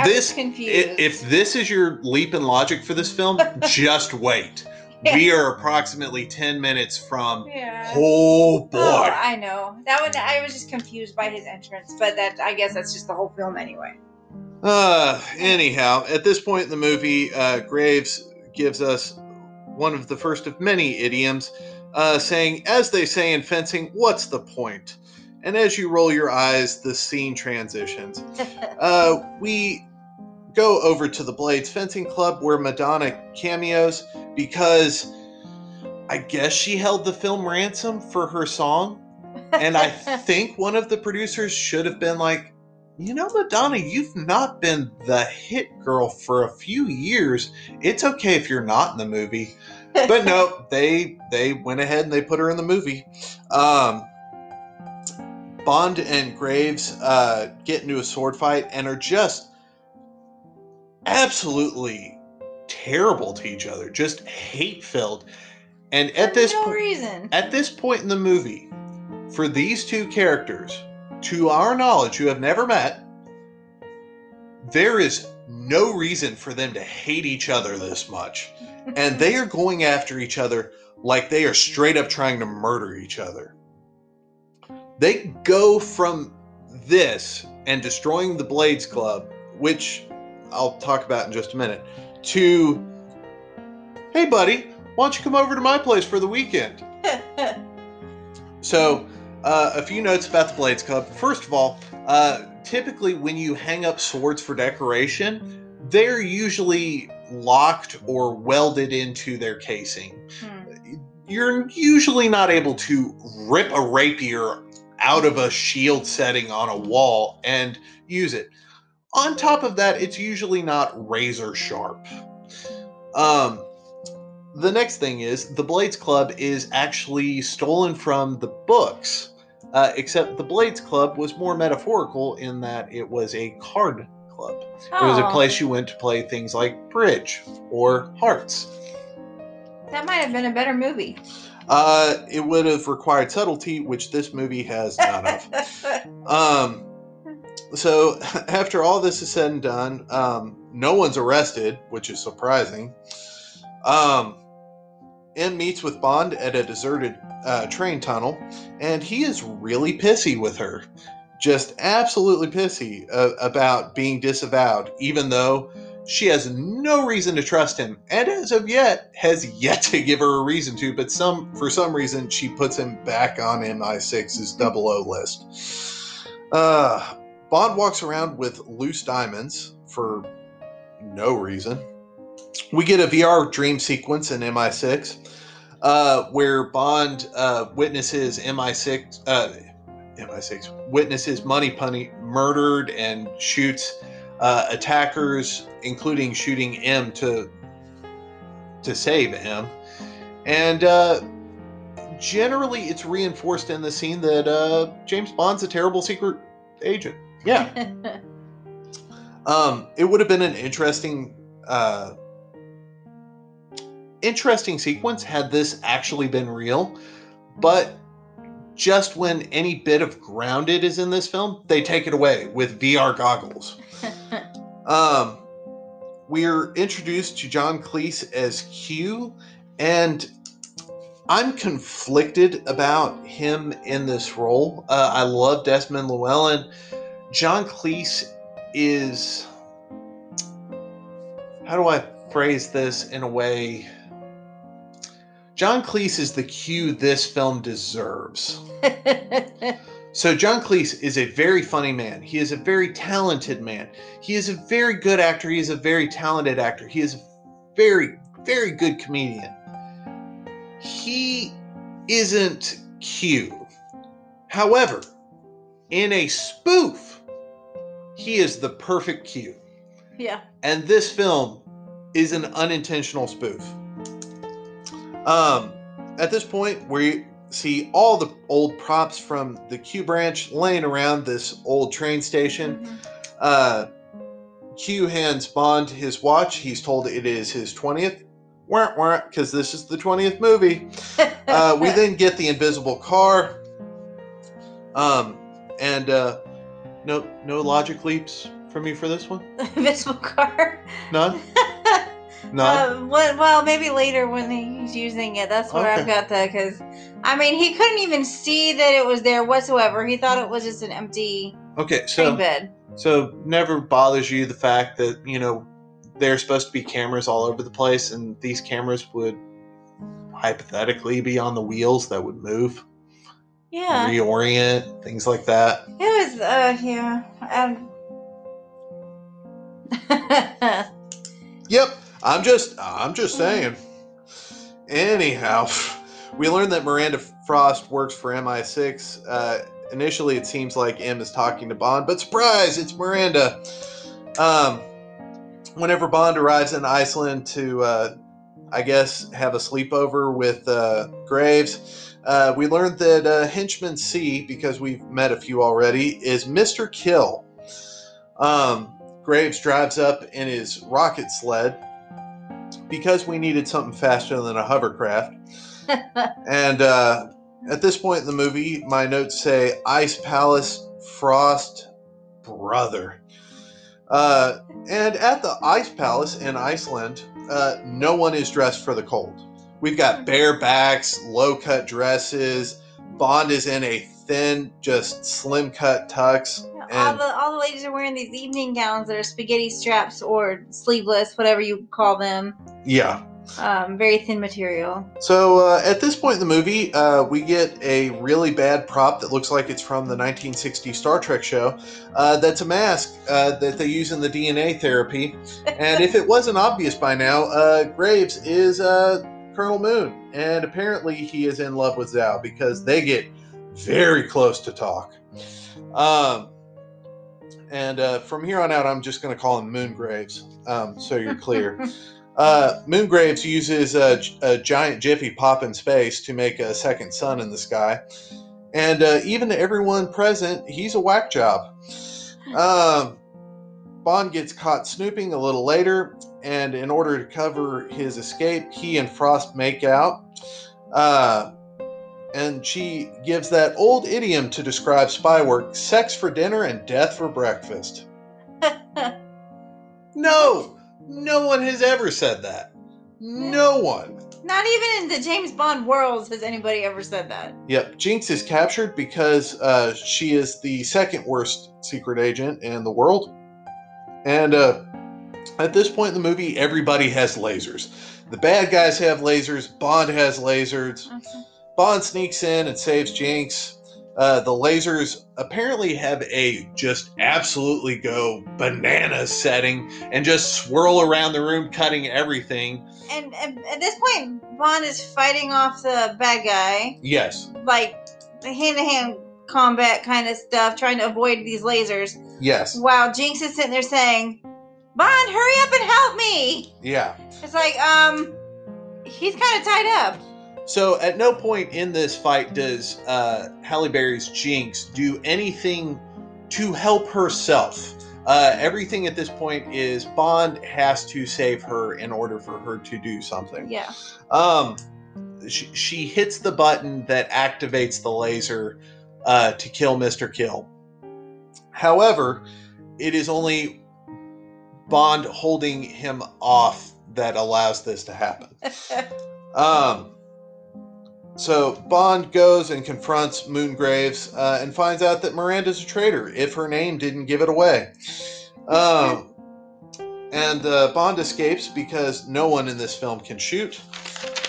I this, was confused. If this is your leap in logic for this film, just wait. Yeah. We are approximately ten minutes from... Yeah. Oh, boy. Oh, I know. That one... I was just confused by his entrance. But that... I guess that's just the whole film anyway. Uh, anyhow, at this point in the movie, uh, Graves gives us one of the first of many idioms, uh, saying, as they say in fencing, what's the point? And as you roll your eyes, the scene transitions. uh, we go over to the Blades Fencing Club, where Madonna cameos, because I guess she held the film ransom for her song. And I think one of the producers should have been like, you know, Madonna, you've not been the hit girl for a few years. It's okay if you're not in the movie. But no, they they went ahead and they put her in the movie. Um, Bond and Graves uh, get into a sword fight and are just absolutely terrible to each other. Just hate-filled. And at this, no po- reason. at this point in the movie, for these two characters... to our knowledge, who have never met, there is no reason for them to hate each other this much. And they are going after each other like they are straight up trying to murder each other. They go from this and destroying the Blades Club, which I'll talk about in just a minute, to, hey buddy, why don't you come over to my place for the weekend? So... Uh, a few notes about the Blades Club. First of all, uh, typically when you hang up swords for decoration, they're usually locked or welded into their casing. Hmm. You're usually not able to rip a rapier out of a shield setting on a wall and use it. On top of that, it's usually not razor sharp. Um... The next thing is, the Blades Club is actually stolen from the books, uh, except the Blades Club was more metaphorical in that it was a card club. Oh. It was a place you went to play things like bridge or hearts. That might have been a better movie. Uh, it would have required subtlety, which this movie has none of. Um, so, after all this is said and done, um, no one's arrested, which is surprising. Um... M meets with Bond at a deserted uh, train tunnel, and he is really pissy with her. Just absolutely pissy uh, about being disavowed, even though she has no reason to trust him, and as of yet, has yet to give her a reason to, but some for some reason, she puts him back on M I six's double O list. Uh, Bond walks around with loose diamonds for no reason. We get a V R dream sequence in M I six, uh, where Bond uh, witnesses M I six, uh, M I six witnesses Money Penny murdered and shoots uh, attackers, including shooting M to to save M. And uh, generally, it's reinforced in the scene that uh, James Bond's a terrible secret agent. Yeah, um, it would have been an interesting. Uh, Interesting sequence had this actually been real, but just when any bit of grounded is in this film, they take it away with V R goggles. um, we're introduced to John Cleese as Q, and I'm conflicted about him in this role. Uh, I love Desmond Llewellyn. John Cleese is... How do I phrase this in a way... John Cleese is the Q this film deserves. So John Cleese is a very funny man. He is a very talented man. He is a very good actor. He is a very talented actor. He is a very, very good comedian. He isn't Q. However, in a spoof, he is the perfect Q. Yeah. And this film is an unintentional spoof. Um, at this point, we see all the old props from the Q branch laying around this old train station. Mm-hmm. Uh, Q hands Bond his watch. He's told it is his twentieth. Weren't, weren't, because this is the twentieth movie. Uh, we then get the invisible car. Um, and uh, no, no logic leaps from you for this one? Invisible car? None? None? Uh, well, maybe later when he's using it. That's where okay. I've got that, because, I mean, he couldn't even see that it was there whatsoever. He thought it was just an empty okay, so, train bed. So never bothers you the fact that, you know, there's supposed to be cameras all over the place, and these cameras would hypothetically be on the wheels that would move. Yeah. Reorient, things like that. It was, uh, yeah. Um... yep. I'm just, I'm just saying. Anyhow, we learned that Miranda Frost works for M I six. Uh, initially, it seems like M is talking to Bond, but surprise, it's Miranda. Um... Whenever Bond arrives in Iceland to, uh, I guess, have a sleepover with uh, Graves, uh, we learned that uh, Henchman C, because we've met a few already, is Mister Kill. Um, Graves drives up in his rocket sled because we needed something faster than a hovercraft. And uh, at this point in the movie, my notes say, Ice Palace, Frost, brother. Uh, and at the Ice Palace in Iceland, uh, no one is dressed for the cold. We've got bare backs, low-cut dresses. Bond is in a thin, just slim-cut tux. And all, the, all the ladies are wearing these evening gowns that are spaghetti straps or sleeveless, whatever you call them. Yeah. Um, very thin material. So uh, at this point in the movie, uh, we get a really bad prop that looks like it's from the nineteen sixties Star Trek show. Uh, that's a mask uh, that they use in the D N A therapy. And if it wasn't obvious by now, uh, Graves is uh, Colonel Moon. And apparently he is in love with Zhao because they get very close to talk. Um, and uh, from here on out, I'm just going to call him Moon Graves, um, so you're clear. Uh, Moongraves uses a, a giant Jiffy Pop in space to make a second sun in the sky. And uh, even to everyone present, he's a whack job. Uh, Bond gets caught snooping a little later, and in order to cover his escape, he and Frost make out. Uh, and she gives that old idiom to describe spy work, sex for dinner and death for breakfast. No! No one has ever said that. No one. Not even in the James Bond worlds has anybody ever said that. Yep. Jinx is captured because uh, she is the second worst secret agent in the world. And uh, at this point in the movie, everybody has lasers. The bad guys have lasers. Bond has lasers. Okay. Bond sneaks in and saves Jinx. Uh, the lasers apparently have a just absolutely go bananas setting and just swirl around the room, cutting everything. And, and at this point, Bond is fighting off the bad guy. Yes. Like hand-to-hand combat kind of stuff, trying to avoid these lasers. Yes. While Jinx is sitting there saying, Bond, hurry up and help me. Yeah. It's like, um, he's kind of tied up. So at no point in this fight does uh, Halle Berry's Jinx do anything to help herself. Uh, everything at this point is Bond has to save her in order for her to do something. Yeah. Um, she, she hits the button that activates the laser uh, to kill Mister Kill. However, it is only Bond holding him off that allows this to happen. Um... So Bond goes and confronts Moon Graves uh, and finds out that Miranda's a traitor, if her name didn't give it away. Um, and uh, Bond escapes because no one in this film can shoot.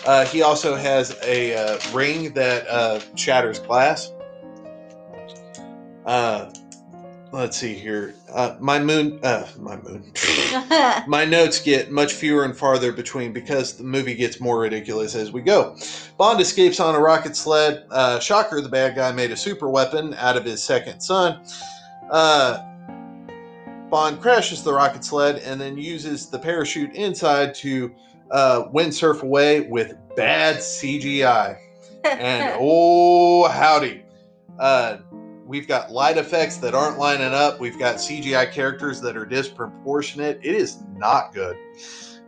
Uh, he also has a uh, ring that uh, shatters glass. Uh, Let's see here. Uh, my moon, uh, my moon. My notes get much fewer and farther between because the movie gets more ridiculous as we go. Bond escapes on a rocket sled. Uh, shocker, the bad guy made a super weapon out of his second son. Uh, Bond crashes the rocket sled and then uses the parachute inside to uh, windsurf away with bad C G I. And oh, howdy. Uh, We've got light effects that aren't lining up. We've got C G I characters that are disproportionate. It is not good.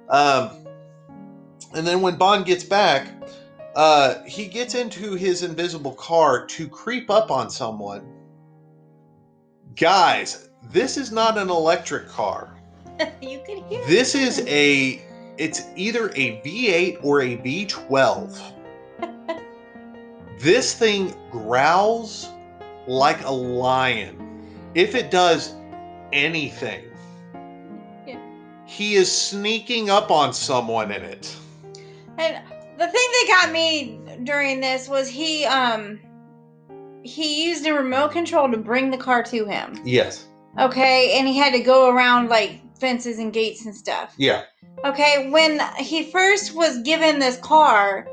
Um, and then when Bond gets back, uh, he gets into his invisible car to creep up on someone. Guys, this is not an electric car. You can hear This it. is a, it's either a V eight or a V twelve. This thing growls like a lion, if it does anything. Yeah. He is sneaking up on someone in it. And the thing that got me during this was he um he used a remote control to bring the car to him. Yes. Okay, and he had to go around like fences and gates and stuff. Yeah. Okay, when he first was given this car,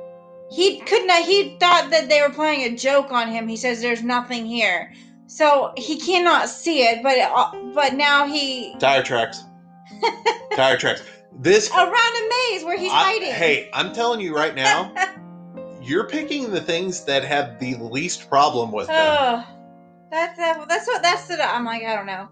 He could not, he thought that they were playing a joke on him. He says, there's nothing here. So he cannot see it, but it, but now he... Tire tracks. Tire tracks. This... Around a maze where he's I, hiding. Hey, I'm telling you right now, you're picking the things that have the least problem with them. Oh, that's, that's what, that's what, I'm like, I don't know.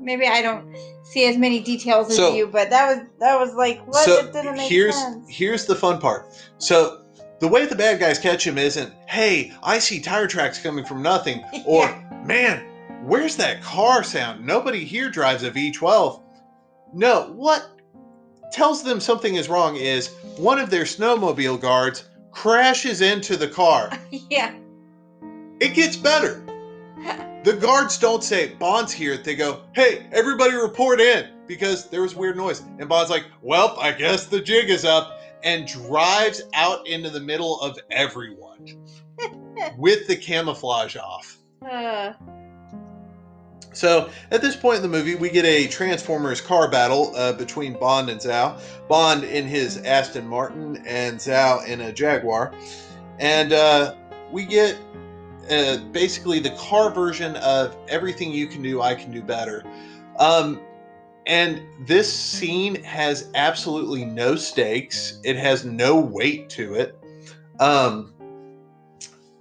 Maybe I don't see as many details as so, you, but that was, that was like, what? So it didn't make here's, sense. Here's the fun part. So... The way the bad guys catch him isn't, hey, I see tire tracks coming from nothing, or, yeah. man, where's that car sound? Nobody here drives a V twelve. No, what tells them something is wrong is one of their snowmobile guards crashes into the car. Yeah. It gets better. The guards don't say, Bond's here. They go, hey, everybody report in, because there was weird noise. And Bond's like, well, I guess the jig is up. And drives out into the middle of everyone with the camouflage off. Uh. So at this point in the movie, we get a Transformers car battle uh, between Bond and Zhao. Bond in his Aston Martin and Zhao in a Jaguar. And uh, we get uh, basically the car version of Everything You Can Do, I Can Do Better. Um, And this scene has absolutely no stakes. It has no weight to it. Um,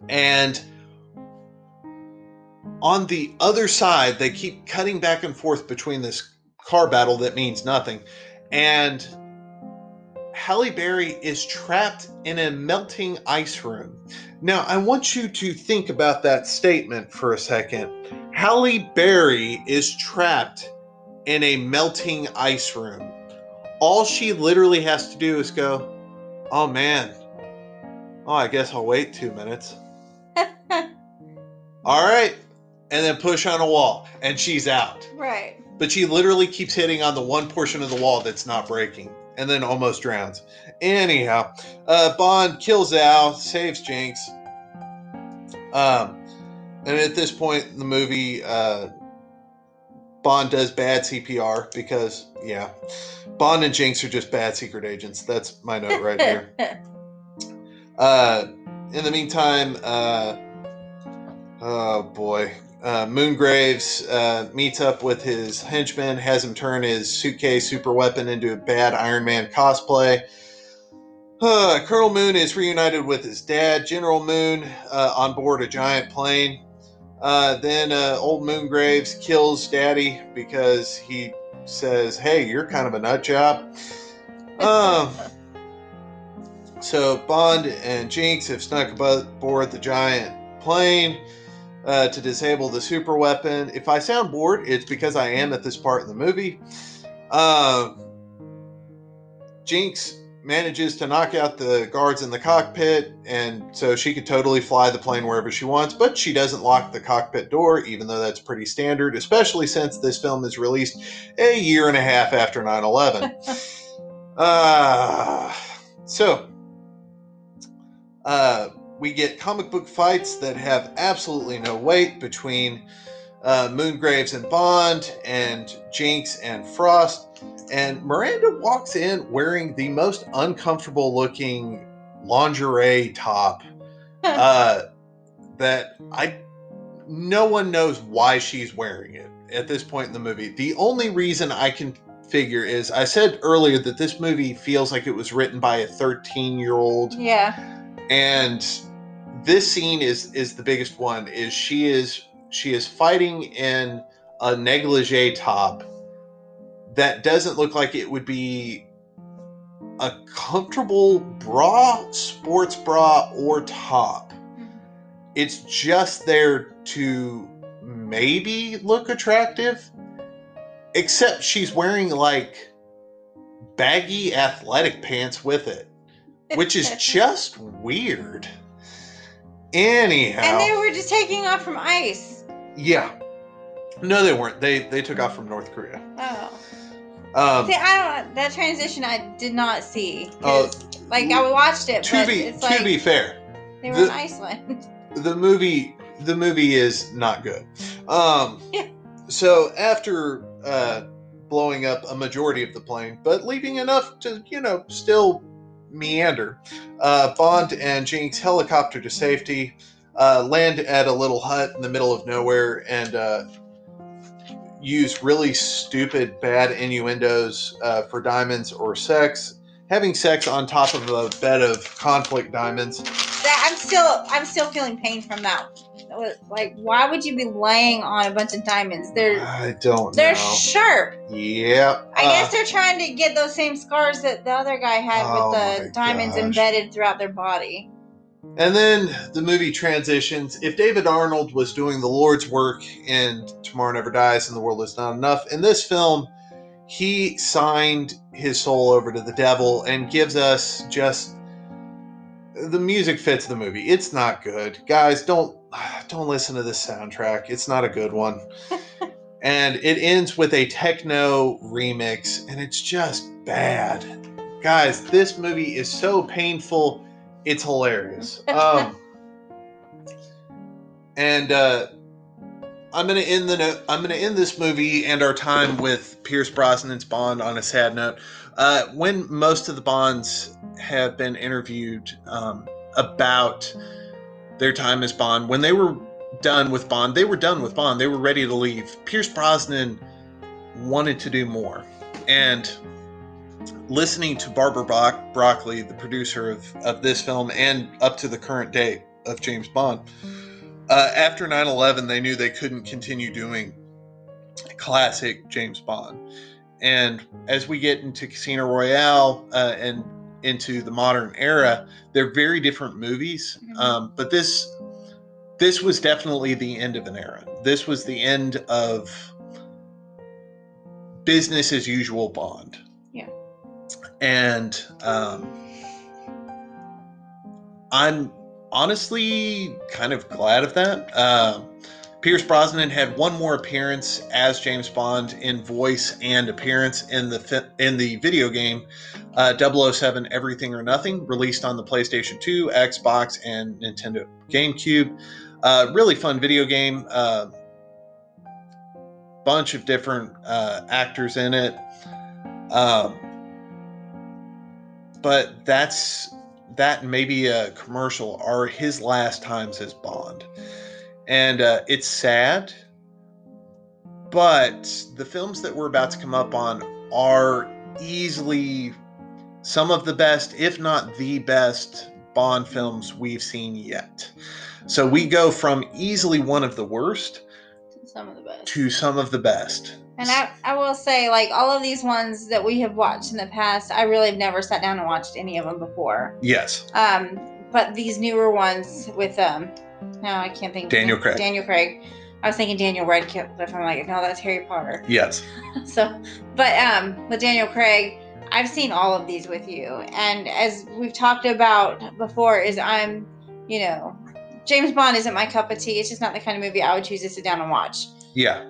and on the other side, they keep cutting back and forth between this car battle that means nothing. And Halle Berry is trapped in a melting ice room. Now, I want you to think about that statement for a second. Halle Berry is trapped in a melting ice room. All she literally has to do is go, oh man, oh, I guess I'll wait two minutes. All right, and then push on a wall, and she's out. Right. But she literally keeps hitting on the one portion of the wall that's not breaking, and then almost drowns. Anyhow, uh, Bond kills Al, saves Jinx. Um, and at this point in the movie, uh, Bond does bad C P R because, yeah, Bond and Jinx are just bad secret agents. That's my note right here. Uh, in the meantime, uh, oh boy, uh, Moongraves uh, meets up with his henchman, has him turn his suitcase super weapon into a bad Iron Man cosplay. Uh, Colonel Moon is reunited with his dad, General Moon, uh, on board a giant plane. Uh, then uh, old Moongraves kills Daddy because he says, hey, you're kind of a nut job. Um, so Bond and Jinx have snuck aboard the giant plane uh, to disable the super weapon. If I sound bored, it's because I am at this part in the movie. Uh, Jinx manages to knock out the guards in the cockpit, and so she could totally fly the plane wherever she wants, but she doesn't lock the cockpit door, even though that's pretty standard, especially since this film is released a year and a half after nine eleven. uh, so, uh, we get comic book fights that have absolutely no weight between uh, Moongraves and Bond and Jinx and Frost. And Miranda walks in wearing the most uncomfortable looking lingerie top uh, that I no one knows why she's wearing it at this point in the movie. The only reason I can figure is I said earlier that this movie feels like it was written by a thirteen year old. Yeah. And this scene is, is the biggest one is she is, she is fighting in a negligee top that doesn't look like it would be a comfortable bra, sports bra, or top. It's just there to maybe look attractive, except she's wearing like baggy athletic pants with it, which is just weird. Anyhow. And they were just taking off from ICE. Yeah. No, they weren't. They they took off from North Korea. Oh. Um, see, I don't. That transition I did not see. Oh, like I watched it. To but be it's to like, be fair, they were the, in Iceland. The movie, the movie is not good. Um, yeah. So after uh, blowing up a majority of the plane, but leaving enough to you know still meander, uh, Bond and Jinx helicopter to safety, uh, land at a little hut in the middle of nowhere, and. Uh, use really stupid bad innuendos uh, for diamonds or sex, having sex on top of a bed of conflict diamonds. That, I'm still I'm still feeling pain from that. Like, why would you be laying on a bunch of diamonds? They're I don't they're know. They're sharp. Yeah. I uh, guess they're trying to get those same scars that the other guy had oh with the diamonds gosh. embedded throughout their body. And then the movie transitions. If David Arnold was doing the Lord's work in Tomorrow Never Dies and The World Is Not Enough, in this film, he signed his soul over to the devil and gives us just... The music fits the movie. It's not good. Guys, don't don't listen to this soundtrack. It's not a good one. And it ends with a techno remix, and it's just bad. Guys, this movie is so painful... It's hilarious. Um, and uh, I'm gonna end the no- I'm gonna end this movie and our time with Pierce Brosnan's Bond on a sad note. Uh, when most of the Bonds have been interviewed um, about their time as Bond, when they were done with Bond, they were done with Bond. They were ready to leave. Pierce Brosnan wanted to do more, and. Listening to Barbara Brock- Broccoli, the producer of, of this film and up to the current day of James Bond, uh, after nine eleven, they knew they couldn't continue doing classic James Bond. And as we get into Casino Royale uh, and into the modern era, they're very different movies. Um, but this this was definitely the end of an era. This was the end of business as usual Bond. And um, I'm honestly kind of glad of that. Uh, Pierce Brosnan had one more appearance as James Bond in voice and appearance in the fi- in the video game uh, double oh seven Everything or Nothing, released on the PlayStation two, Xbox, and Nintendo GameCube. Uh, really fun video game. Uh, bunch of different uh, actors in it. Um, But that's that may be a commercial are his last times as Bond. And uh, it's sad. But the films that we're about to come up on are easily some of the best, if not the best, Bond films we've seen yet. So we go from easily one of the worst to some of the best. To some of the best. And I, I will say, like, all of these ones that we have watched in the past, I really have never sat down and watched any of them before. Yes. Um, but these newer ones with, um, no, I can't think. Daniel Craig. Daniel Craig. I was thinking Daniel Radcliffe, but I'm like, no, that's Harry Potter. Yes. So, but um, with Daniel Craig, I've seen all of these with you. And as we've talked about before, is I'm, you know, James Bond isn't my cup of tea. It's just not the kind of movie I would choose to sit down and watch. Yeah.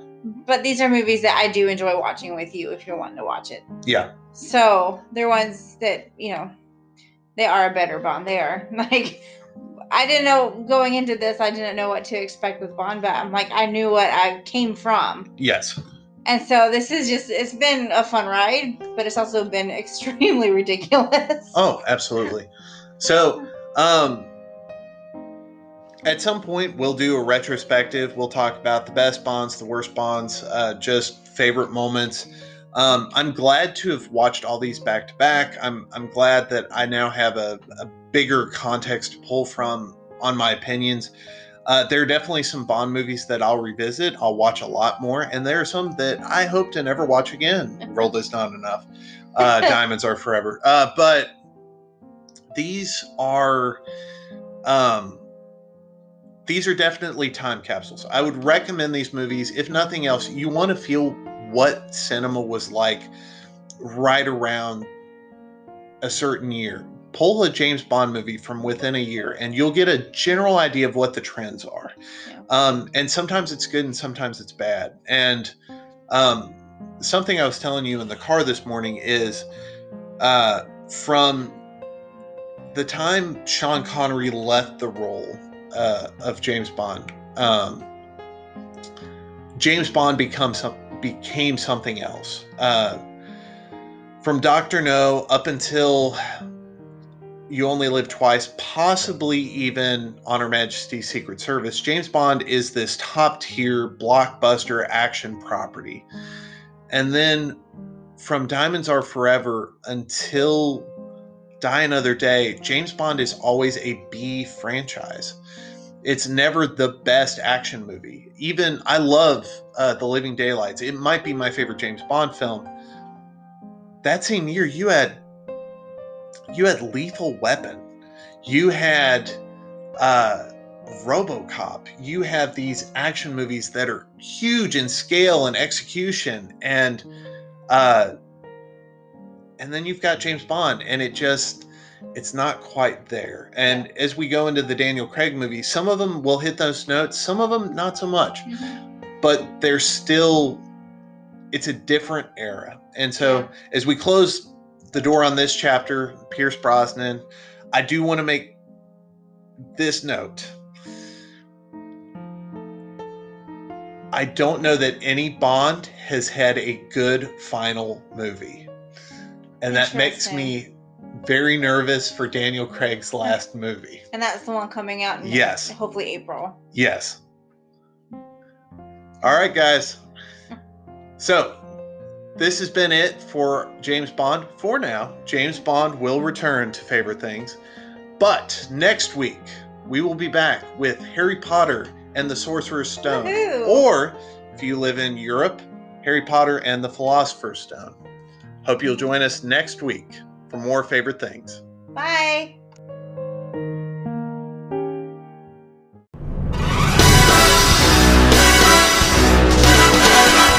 But these are movies that I do enjoy watching with you if you're wanting to watch it. Yeah. So they're ones that, you know, they are a better Bond. They are. Like, I didn't know going into this, I didn't know what to expect with Bond, but I'm like, I knew what I came from. Yes. And so this is just, it's been a fun ride, but it's also been extremely ridiculous. Oh, absolutely. So, um, at some point we'll do a retrospective. We'll talk about the best Bonds, the worst Bonds, uh, just favorite moments. Um, I'm glad to have watched all these back to back. I'm I'm glad that I now have a, a bigger context to pull from on my opinions. Uh, there are definitely some Bond movies that I'll revisit. I'll watch a lot more, and there are some that I hope to never watch again. The World Is Not Enough, uh, Diamonds Are Forever. Uh, but these are um, these are definitely time capsules. I would recommend these movies if nothing else. You want to feel what cinema was like right around a certain year. Pull a James Bond movie from within a year and you'll get a general idea of what the trends are. Yeah. Um, and sometimes it's good and sometimes it's bad. And um, something I was telling you in the car this morning is uh, from the time Sean Connery left the role uh, of James Bond, um, James Bond becomes something became something else. Uh, from Doctor No up until You Only Live Twice, possibly even On Her Majesty's Secret Service, James Bond is this top tier blockbuster action property. And then from Diamonds Are Forever until Die Another Day, James Bond is always a B franchise. It's never the best action movie. Even I love uh, The Living Daylights. It might be my favorite James Bond film. That same year, you had you had Lethal Weapon. You had uh, RoboCop. You have these action movies that are huge in scale and execution, and uh, and then you've got James Bond, and it just. It's not quite there. And as we go into the Daniel Craig movies, some of them will hit those notes, some of them not so much. Mm-hmm. But they're still, it's a different era. And so as we close the door on this chapter, Pierce Brosnan, I do want to make this note. I don't know that any Bond has had a good final movie. And that makes me very nervous for Daniel Craig's last movie. And that's the one coming out in yes. hopefully April. Yes. All right, guys. So this has been it for James Bond. For now, James Bond will return to Favorite Things. But next week, we will be back with Harry Potter and the Sorcerer's Stone. Woohoo! Or, if you live in Europe, Harry Potter and the Philosopher's Stone. Hope you'll join us next week for more Favorite Things. Bye.